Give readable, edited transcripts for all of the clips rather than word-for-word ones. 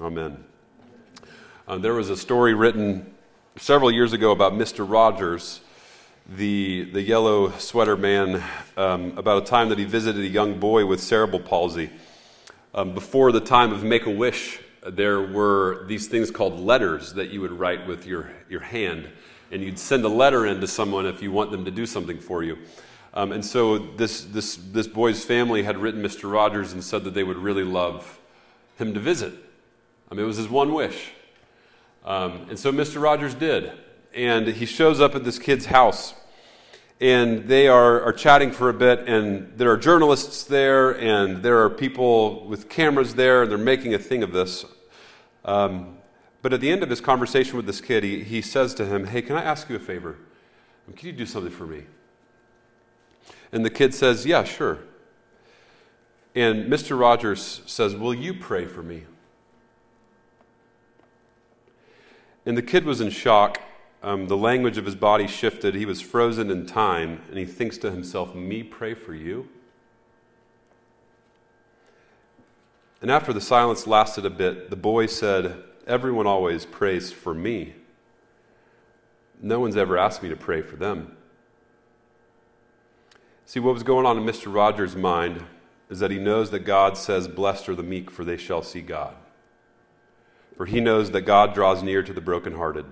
Amen. There was a story written several years ago about Mr. Rogers, the yellow sweater man, about a time that he visited a young boy with cerebral palsy. Before the time of Make-A-Wish, there were these things called letters that you would write with your hand, and you'd send a letter in to someone if you want them to do something for you. And so this boy's family had written Mr. Rogers and said that they would really love him to visit. I mean, it was his one wish. And so Mr. Rogers did. And he shows up at this kid's house, and they are chatting for a bit, and there are journalists there, and there are people with cameras there, and they're making a thing of this. But at the end of his conversation with this kid, he says to him, "Hey, can I ask you a favor? Can you do something for me?" And the kid says, "Yeah, sure." And Mr. Rogers says, "Will you pray for me?" And the kid was in shock. The language of his body shifted. He was frozen in time, and he thinks to himself, "Me pray for you?" And after the silence lasted a bit, the boy said, "Everyone always prays for me. No one's ever asked me to pray for them." See, what was going on in Mr. Rogers' mind is that he knows that God says, "Blessed are the meek, for they shall see God." For he knows that God draws near to the brokenhearted.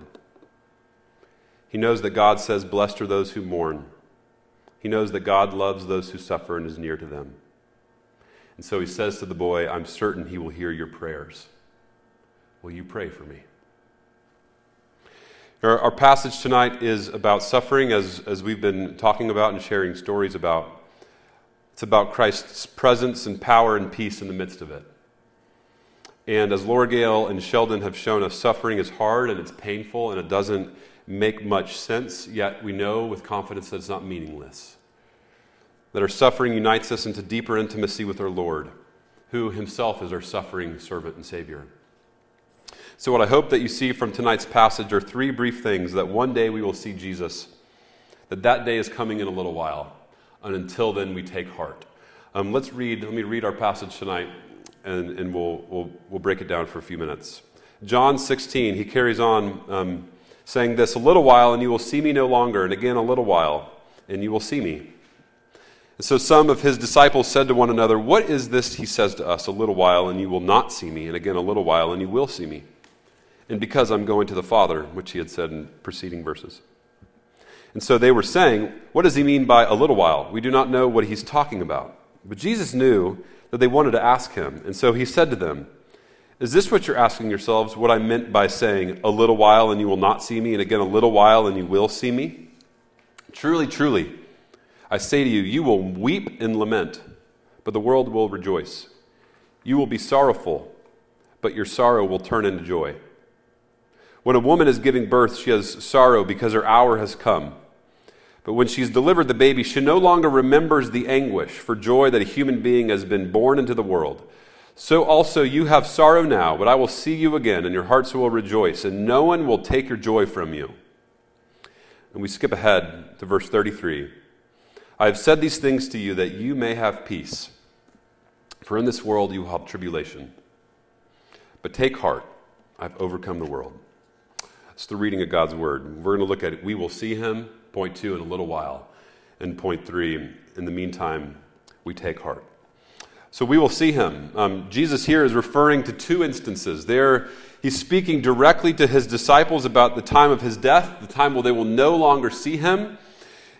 He knows that God says, "Blessed are those who mourn." He knows that God loves those who suffer and is near to them. And so he says to the boy, "I'm certain he will hear your prayers. Will you pray for me?" Our passage tonight is about suffering, as we've been talking about and sharing stories about. It's about Christ's presence and power and peace in the midst of it. And as Laura Gale and Sheldon have shown us, suffering is hard and it's painful and it doesn't make much sense, yet we know with confidence that it's not meaningless. That our suffering unites us into deeper intimacy with our Lord, who himself is our suffering servant and Savior. So what I hope that you see from tonight's passage are three brief things: that one day we will see Jesus, that day is coming in a little while, and until then we take heart. Let me read our passage tonight, and we'll break it down for a few minutes. John 16, he carries on saying this: "A little while and you will see me no longer, and again a little while and you will see me." And so some of his disciples said to one another, "What is this he says to us? A little while and you will not see me, and again a little while and you will see me. And because I'm going to the Father," which he had said in preceding verses. And so they were saying, "What does he mean by a little while? We do not know what he's talking about." But Jesus knew that they wanted to ask him. And so he said to them, "Is this what you're asking yourselves, what I meant by saying, 'A little while and you will not see me, and again a little while and you will see me'? Truly, truly, I say to you, you will weep and lament, but the world will rejoice. You will be sorrowful, but your sorrow will turn into joy. When a woman is giving birth, she has sorrow because her hour has come. But when she's delivered the baby, she no longer remembers the anguish for joy that a human being has been born into the world. So also you have sorrow now, but I will see you again, and your hearts will rejoice, and no one will take your joy from you." And we skip ahead to verse 33. "I have said these things to you that you may have peace. For in this world you will have tribulation. But take heart, I've overcome the world." It's the reading of God's word. We're going to look at it. We will see him, point 2, in a little while. And point 3, in the meantime, we take heart. So we will see him. Jesus here is referring to two instances. There, he's speaking directly to his disciples about the time of his death, the time where they will no longer see him.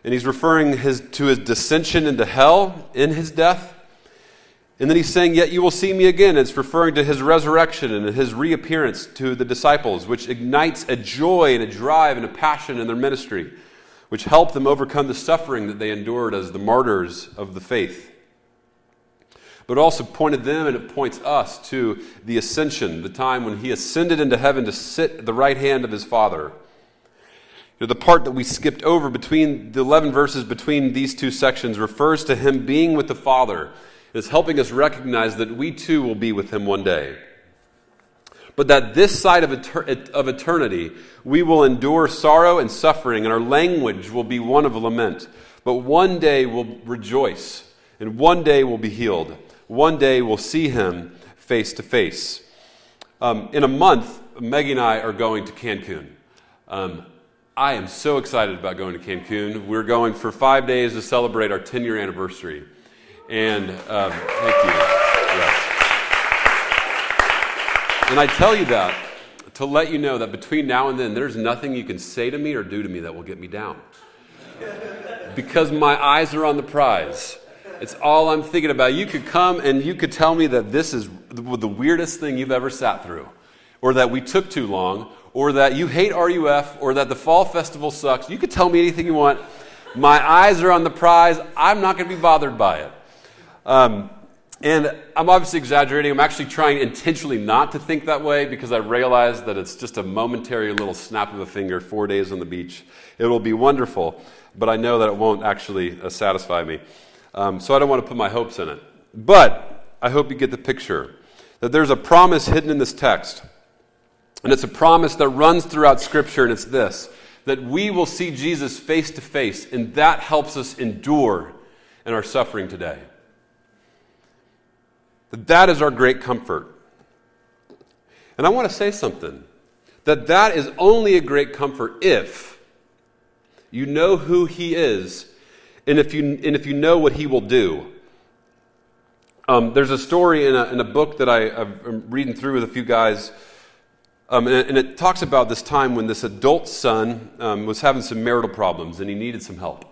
And he's referring to his descension into hell in his death. And then he's saying, "Yet you will see me again." It's referring to his resurrection and his reappearance to the disciples, which ignites a joy and a drive and a passion in their ministry, which helped them overcome the suffering that they endured as the martyrs of the faith. But also pointed them, and it points us, to the ascension, the time when he ascended into heaven to sit at the right hand of his Father. The part that we skipped over between the 11 verses between these two sections refers to him being with the Father. It's helping us recognize that we too will be with him one day. But that this side of eternity, we will endure sorrow and suffering, and our language will be one of lament. But one day we'll rejoice, and one day we'll be healed. One day we'll see him face to face. In a month, Mecki and I are going to Cancun. I am so excited about going to Cancun. We're going for 5 days to celebrate our 10-year anniversary. And thank you. Yes. And I tell you that to let you know that between now and then, there's nothing you can say to me or do to me that will get me down. Because my eyes are on the prize. It's all I'm thinking about. You could come and you could tell me that this is the weirdest thing you've ever sat through, or that we took too long, or that you hate RUF, or that the fall festival sucks. You could tell me anything you want. My eyes are on the prize. I'm not going to be bothered by it. And I'm obviously exaggerating. I'm actually trying intentionally not to think that way because I realize that it's just a momentary little snap of a finger, 4 days on the beach. It will be wonderful, but I know that it won't actually satisfy me. So I don't want to put my hopes in it. But I hope you get the picture that there's a promise hidden in this text. And it's a promise that runs throughout Scripture, and it's this, that we will see Jesus face to face, and that helps us endure in our suffering today. That is our great comfort. And I want to say something, that is only a great comfort if you know who he is and if you know what he will do. There's a story in a book that I'm reading through with a few guys, and it talks about this time when this adult son was having some marital problems and he needed some help.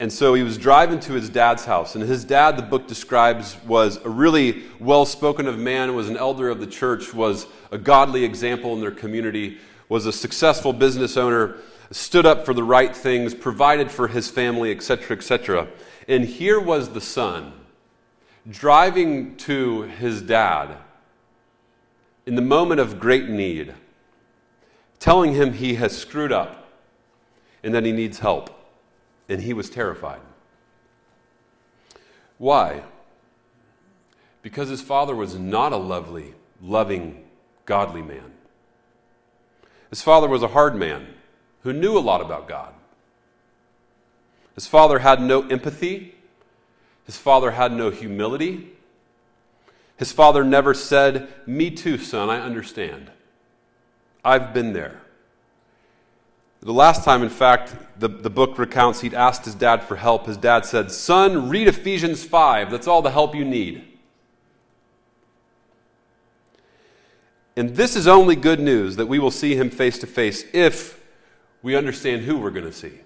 And so he was driving to his dad's house. And his dad, the book describes, was a really well-spoken of man, was an elder of the church, was a godly example in their community, was a successful business owner, stood up for the right things, provided for his family, etc., etc. And here was the son driving to his dad in the moment of great need, telling him he has screwed up and that he needs help. And he was terrified. Why? Because his father was not a lovely, loving, godly man. His father was a hard man who knew a lot about God. His father had no empathy. His father had no humility. His father never said, "Me too, son, I understand. I've been there." The last time, in fact, the book recounts he'd asked his dad for help. His dad said, "Son, read Ephesians 5. That's all the help you need." And this is only good news, that we will see him face to face if we understand who we're going to see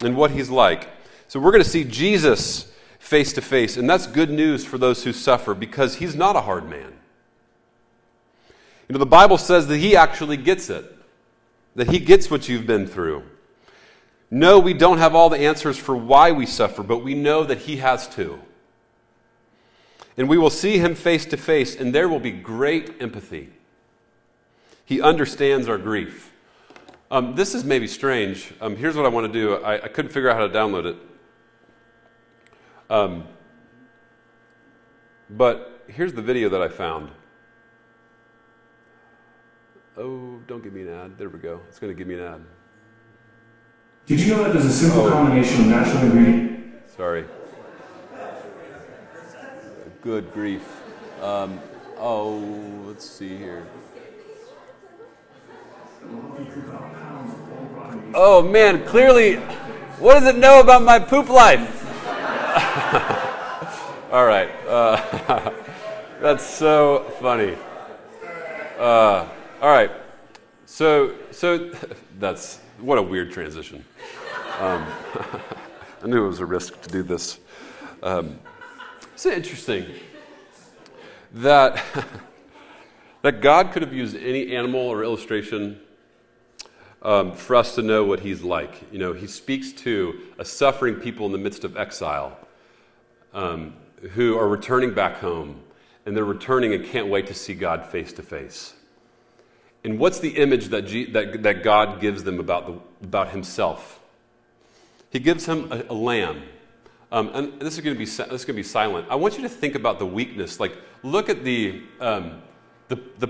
and what he's like. So we're going to see Jesus face to face, and that's good news for those who suffer because he's not a hard man. You know, the Bible says that he actually gets it. That he gets what you've been through. No, we don't have all the answers for why we suffer, but we know that he has too. And we will see him face to face, and there will be great empathy. He understands our grief. This is maybe strange. Here's what I want to do. I couldn't figure out how to download it. But here's the video that I found. Oh, don't give me an ad. There we go. It's going to give me an ad. Did you know that there's a simple combination of natural ingredients? Sorry. Good grief. Let's see here. Oh, man, clearly, what does it know about my poop life? All right. That's so funny. All right, so that's, what a weird transition. I knew it was a risk to do this. It's interesting that God could have used any animal or illustration for us to know what he's like. You know, he speaks to a suffering people in the midst of exile who are returning back home, and they're returning and can't wait to see God face to face. And what's the image that God gives them about himself? He gives him a lamb, and this is going to be silent. I want you to think about the weakness. Like, look at the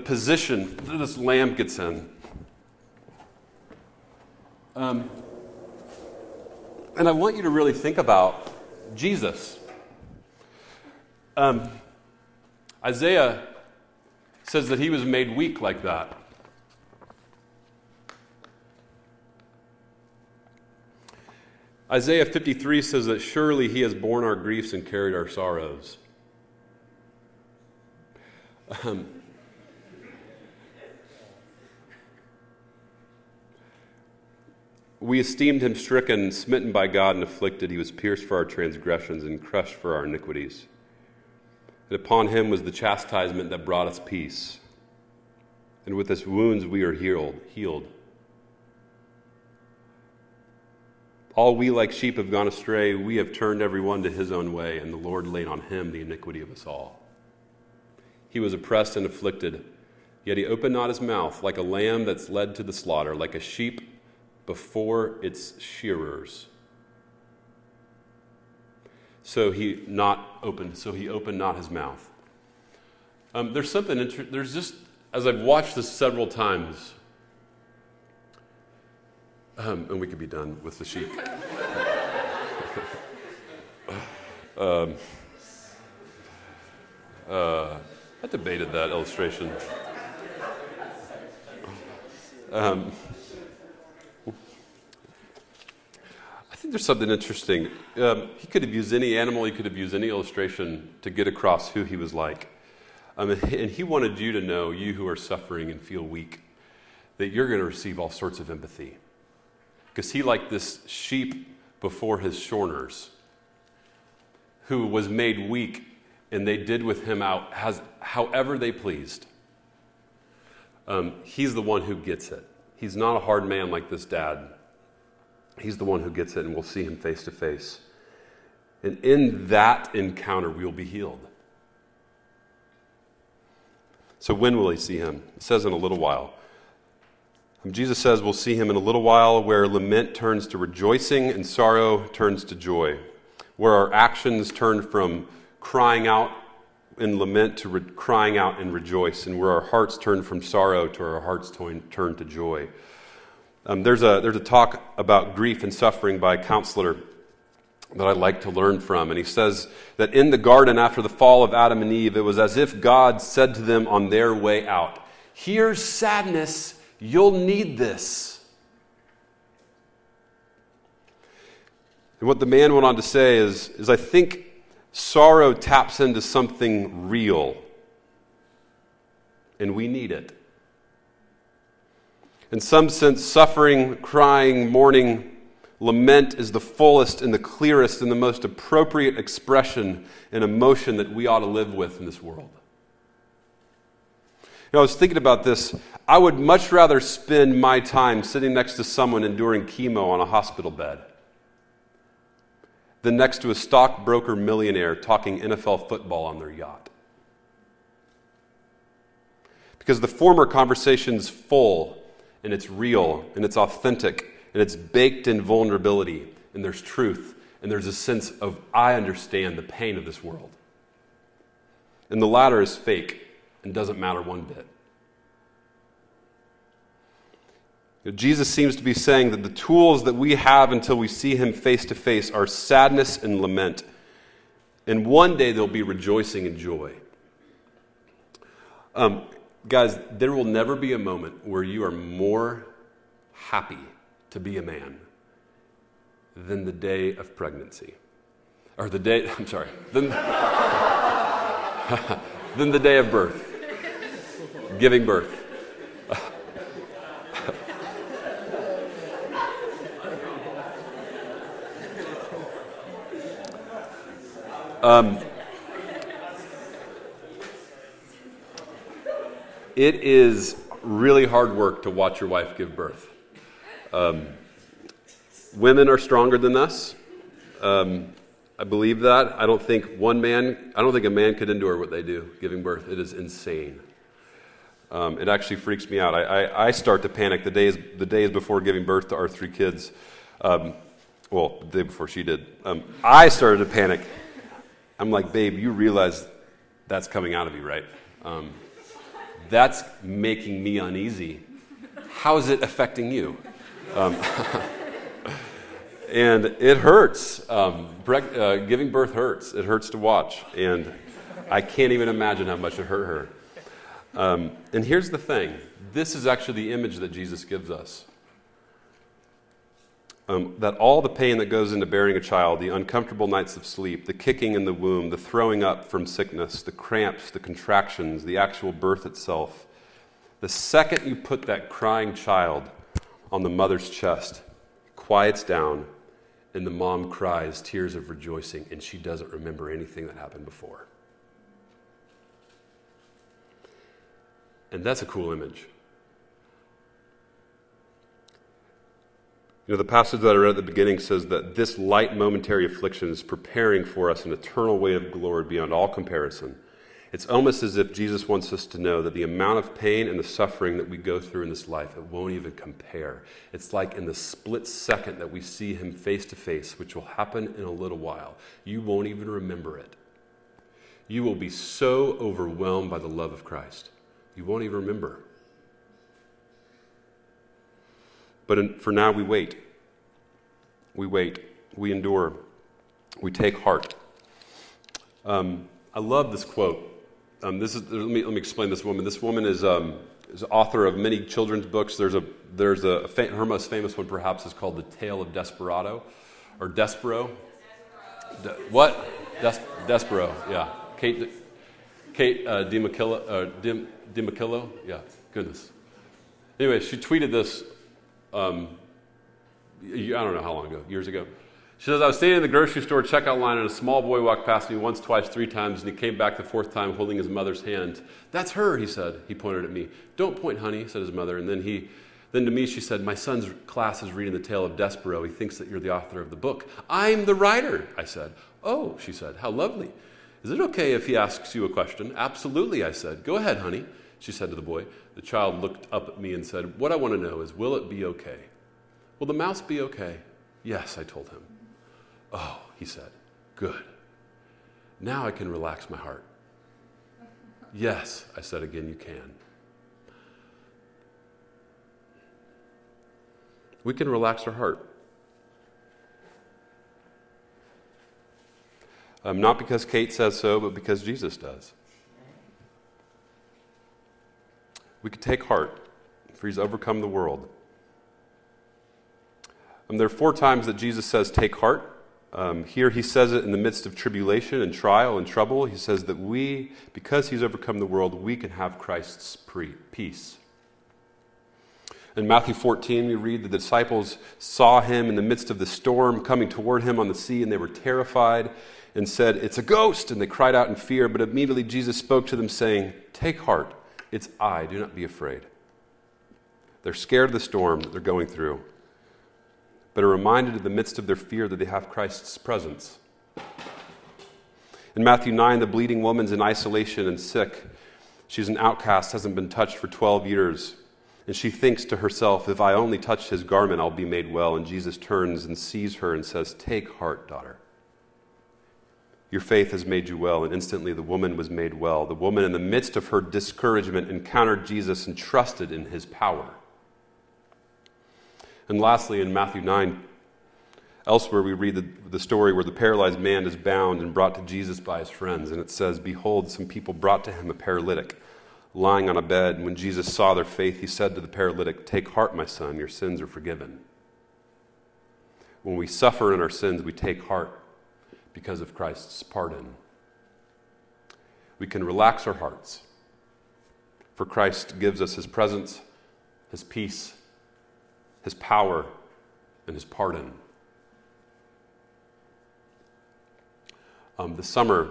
position that this lamb gets in. And I want you to really think about Jesus. Isaiah says that he was made weak like that. Isaiah 53 says that surely he has borne our griefs and carried our sorrows. We esteemed him stricken, smitten by God, and afflicted. He was pierced for our transgressions and crushed for our iniquities. And upon him was the chastisement that brought us peace. And with his wounds we are healed. All we like sheep have gone astray. We have turned every one to his own way, and the Lord laid on him the iniquity of us all. He was oppressed and afflicted, yet he opened not his mouth, like a lamb that's led to the slaughter, like a sheep before its shearers. So he opened not his mouth. There's something interesting. There's just, as I've watched this several times, and we could be done with the sheep. I debated that illustration. I think there's something interesting. He could have used any animal. He could have used any illustration to get across who he was like. And he wanted you to know, you who are suffering and feel weak, that you're going to receive all sorts of empathy. Because he like this sheep before his shorners, who was made weak, and they did with him out however they pleased. He's the one who gets it. He's not a hard man like this dad. He's the one who gets it, and we'll see him face to face. And in that encounter, we'll be healed. So when will he see him? It says in a little while. Jesus says we'll see him in a little while, where lament turns to rejoicing and sorrow turns to joy, where our actions turn from crying out in lament to crying out and rejoice, and where our hearts turn from sorrow to our hearts turn to joy. There's a talk about grief and suffering by a counselor that I like to learn from, and he says that in the garden after the fall of Adam and Eve, it was as if God said to them on their way out, "Here's sadness. You'll need this." And what the man went on to say is I think sorrow taps into something real, and we need it. In some sense, suffering, crying, mourning, lament is the fullest and the clearest and the most appropriate expression and emotion that we ought to live with in this world. You know, I was thinking about this. I would much rather spend my time sitting next to someone enduring chemo on a hospital bed than next to a stockbroker millionaire talking NFL football on their yacht. Because the former conversation's full, and it's real, and it's authentic, and it's baked in vulnerability, and there's truth, and there's a sense of, I understand the pain of this world. And the latter is fake. And doesn't matter one bit. Jesus seems to be saying that the tools that we have until we see him face to face are sadness and lament. And one day there'll be rejoicing and joy. Guys, there will never be a moment where you are more happy to be a man than the day of pregnancy. Or the day, I'm sorry. Than the day of birth. Giving birth. It is really hard work to watch your wife give birth. Women are stronger than us. I believe that. I don't think a man could endure what they do giving birth. It is insane. It actually freaks me out. I start to panic the days before giving birth to our three kids. The day before she did. I started to panic. I'm like, babe, you realize that's coming out of you, right? That's making me uneasy. How is it affecting you? And it hurts. Giving birth hurts. It hurts to watch. And I can't even imagine how much it hurt her. And here's the thing. This is actually the image that Jesus gives us. That all the pain that goes into bearing a child, the uncomfortable nights of sleep, the kicking in the womb, the throwing up from sickness, the cramps, the contractions, the actual birth itself, the second you put that crying child on the mother's chest, it quiets down, and the mom cries tears of rejoicing, and she doesn't remember anything that happened before. And that's a cool image. You know, the passage that I read at the beginning says that this light momentary affliction is preparing for us an eternal way of glory beyond all comparison. It's almost as if Jesus wants us to know that the amount of pain and the suffering that we go through in this life, it won't even compare. It's like in the split second that we see him face to face, which will happen in a little while. You won't even remember it. You will be so overwhelmed by the love of Christ. You won't even remember. But for now, we wait. We wait. We endure. We take heart. I love this quote. Let me explain this woman. This woman is the author of many children's books. Her most famous one, perhaps, is called The Tale of Desperado, or Despereaux. Despereaux? Yeah. Kate DiCamillo. Yeah. Goodness. Anyway, she tweeted this. I don't know how long ago, years ago. She says, I was standing in the grocery store checkout line and a small boy walked past me once, twice, three times, and he came back the fourth time holding his mother's hand. That's her, he said. He pointed at me. Don't point, honey, said his mother. And then to me she said, my son's class is reading The Tale of Despereaux. He thinks that you're the author of the book. I'm the writer, I said. Oh, she said, how lovely. Is it okay if he asks you a question? Absolutely, I said. Go ahead, honey, she said to the boy. The child looked up at me and said, what I want to know is, will it be okay? Will the mouse be okay? Yes, I told him. Oh, he said, good. Now I can relax my heart. Yes, I said again, you can. We can relax our heart. Not because Kate says so, but because Jesus does. We could take heart, for he's overcome the world. There are four times that Jesus says, take heart. Here he says it in the midst of tribulation and trial and trouble. He says that because he's overcome the world, we can have Christ's peace. In Matthew 14, we read the disciples saw him in the midst of the storm coming toward him on the sea, and they were terrified and said, it's a ghost, and they cried out in fear. But immediately Jesus spoke to them, saying, take heart. It's I, do not be afraid. They're scared of the storm that they're going through, but are reminded in the midst of their fear that they have Christ's presence. In Matthew 9, the bleeding woman's in isolation and sick. She's an outcast, hasn't been touched for 12 years. And she thinks to herself, if I only touch his garment, I'll be made well. And Jesus turns and sees her and says, take heart, daughter. Your faith has made you well, and instantly the woman was made well. The woman, in the midst of her discouragement, encountered Jesus and trusted in his power. And lastly, in Matthew 9, elsewhere we read the story where the paralyzed man is bound and brought to Jesus by his friends. And it says, behold, some people brought to him a paralytic lying on a bed. And when Jesus saw their faith, he said to the paralytic, take heart, my son, your sins are forgiven. When we suffer in our sins, we take heart, because of Christ's pardon. We can relax our hearts, for Christ gives us his presence, his peace, his power, and his pardon. This summer,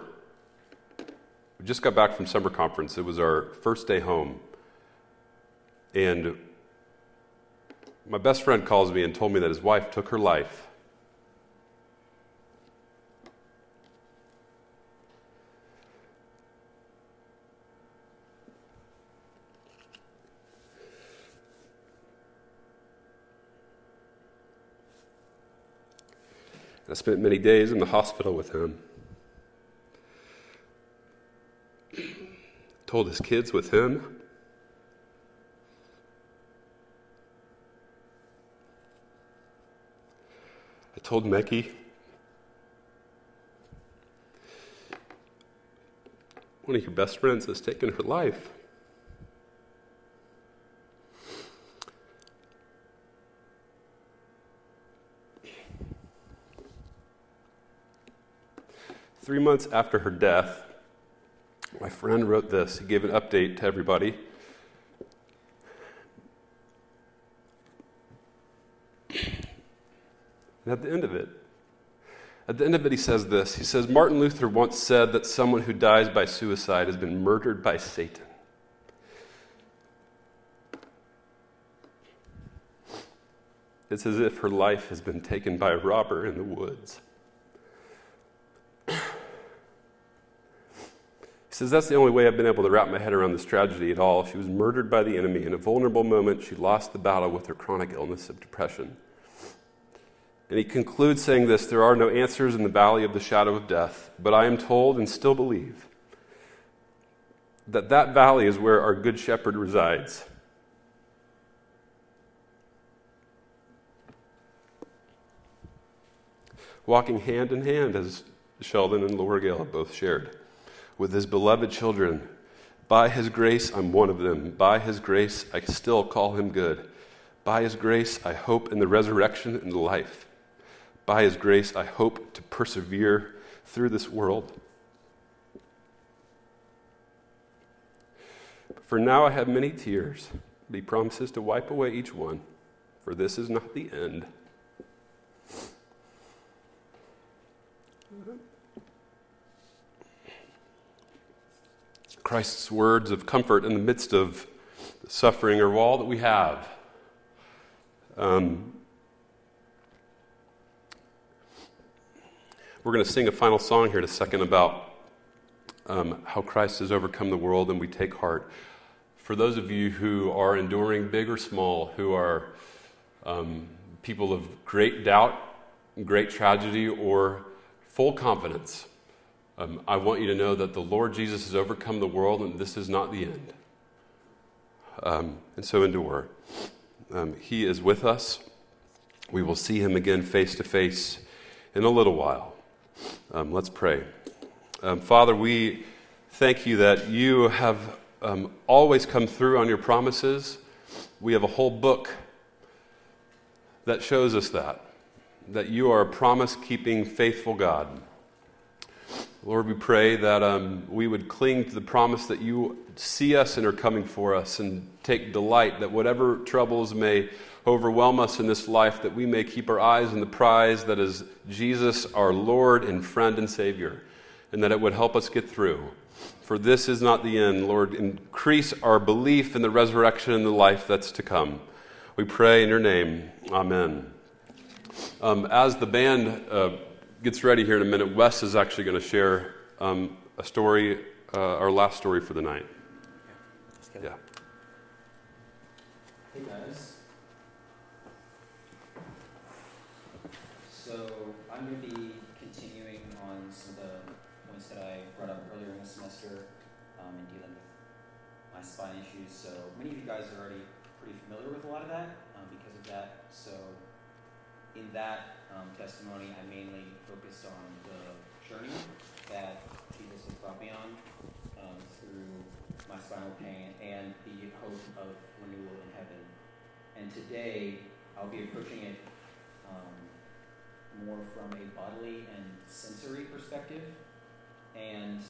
we just got back from summer conference. It was our first day home. And my best friend calls me and told me that his wife took her life. I spent many days in the hospital with him. Told his kids with him. I told Mecki. One of your best friends has taken her life. 3 months after her death, my friend wrote this. He gave an update to everybody. And at the end of it, he says this. He says, Martin Luther once said that someone who dies by suicide has been murdered by Satan. It's as if her life has been taken by a robber in the woods. He says, that's the only way I've been able to wrap my head around this tragedy at all. She was murdered by the enemy. In a vulnerable moment, she lost the battle with her chronic illness of depression. And he concludes saying this, there are no answers in the valley of the shadow of death, but I am told and still believe that that valley is where our good shepherd resides. Walking hand in hand, as Sheldon and Laura Gale have both shared, with his beloved children. By his grace, I'm one of them. By his grace, I still call him good. By his grace, I hope in the resurrection and life. By his grace, I hope to persevere through this world. For now I have many tears, but he promises to wipe away each one, for this is not the end. Christ's words of comfort in the midst of the suffering are all that we have. We're going to sing a final song here in a second about how Christ has overcome the world, and we take heart. For those of you who are enduring, big or small, who are people of great doubt, great tragedy, or full confidence, I want you to know that the Lord Jesus has overcome the world, and this is not the end. And so endure. He is with us. We will see him again face to face in a little while. Let's pray. Father, we thank you that you have always come through on your promises. We have a whole book that shows us that you are a promise-keeping, faithful God. Lord, we pray that we would cling to the promise that you see us and are coming for us, and take delight that whatever troubles may overwhelm us in this life, that we may keep our eyes on the prize that is Jesus, our Lord and friend and Savior, and that it would help us get through. For this is not the end, Lord. Increase our belief in the resurrection and the life that's to come. We pray in your name. Amen. As the band gets ready here in a minute, Wes is actually going to share a story, our last story for the night. Yeah. Hey guys. So I'm going to be continuing on some of the points that I brought up earlier in the semester and dealing with my spine issues. So many of you guys are already pretty familiar with a lot of that because of that. So in that testimony, I mainly focused on the journey that Jesus has brought me on through my spinal pain and the hope of renewal in heaven. And today, I'll be approaching it more from a bodily and sensory perspective. And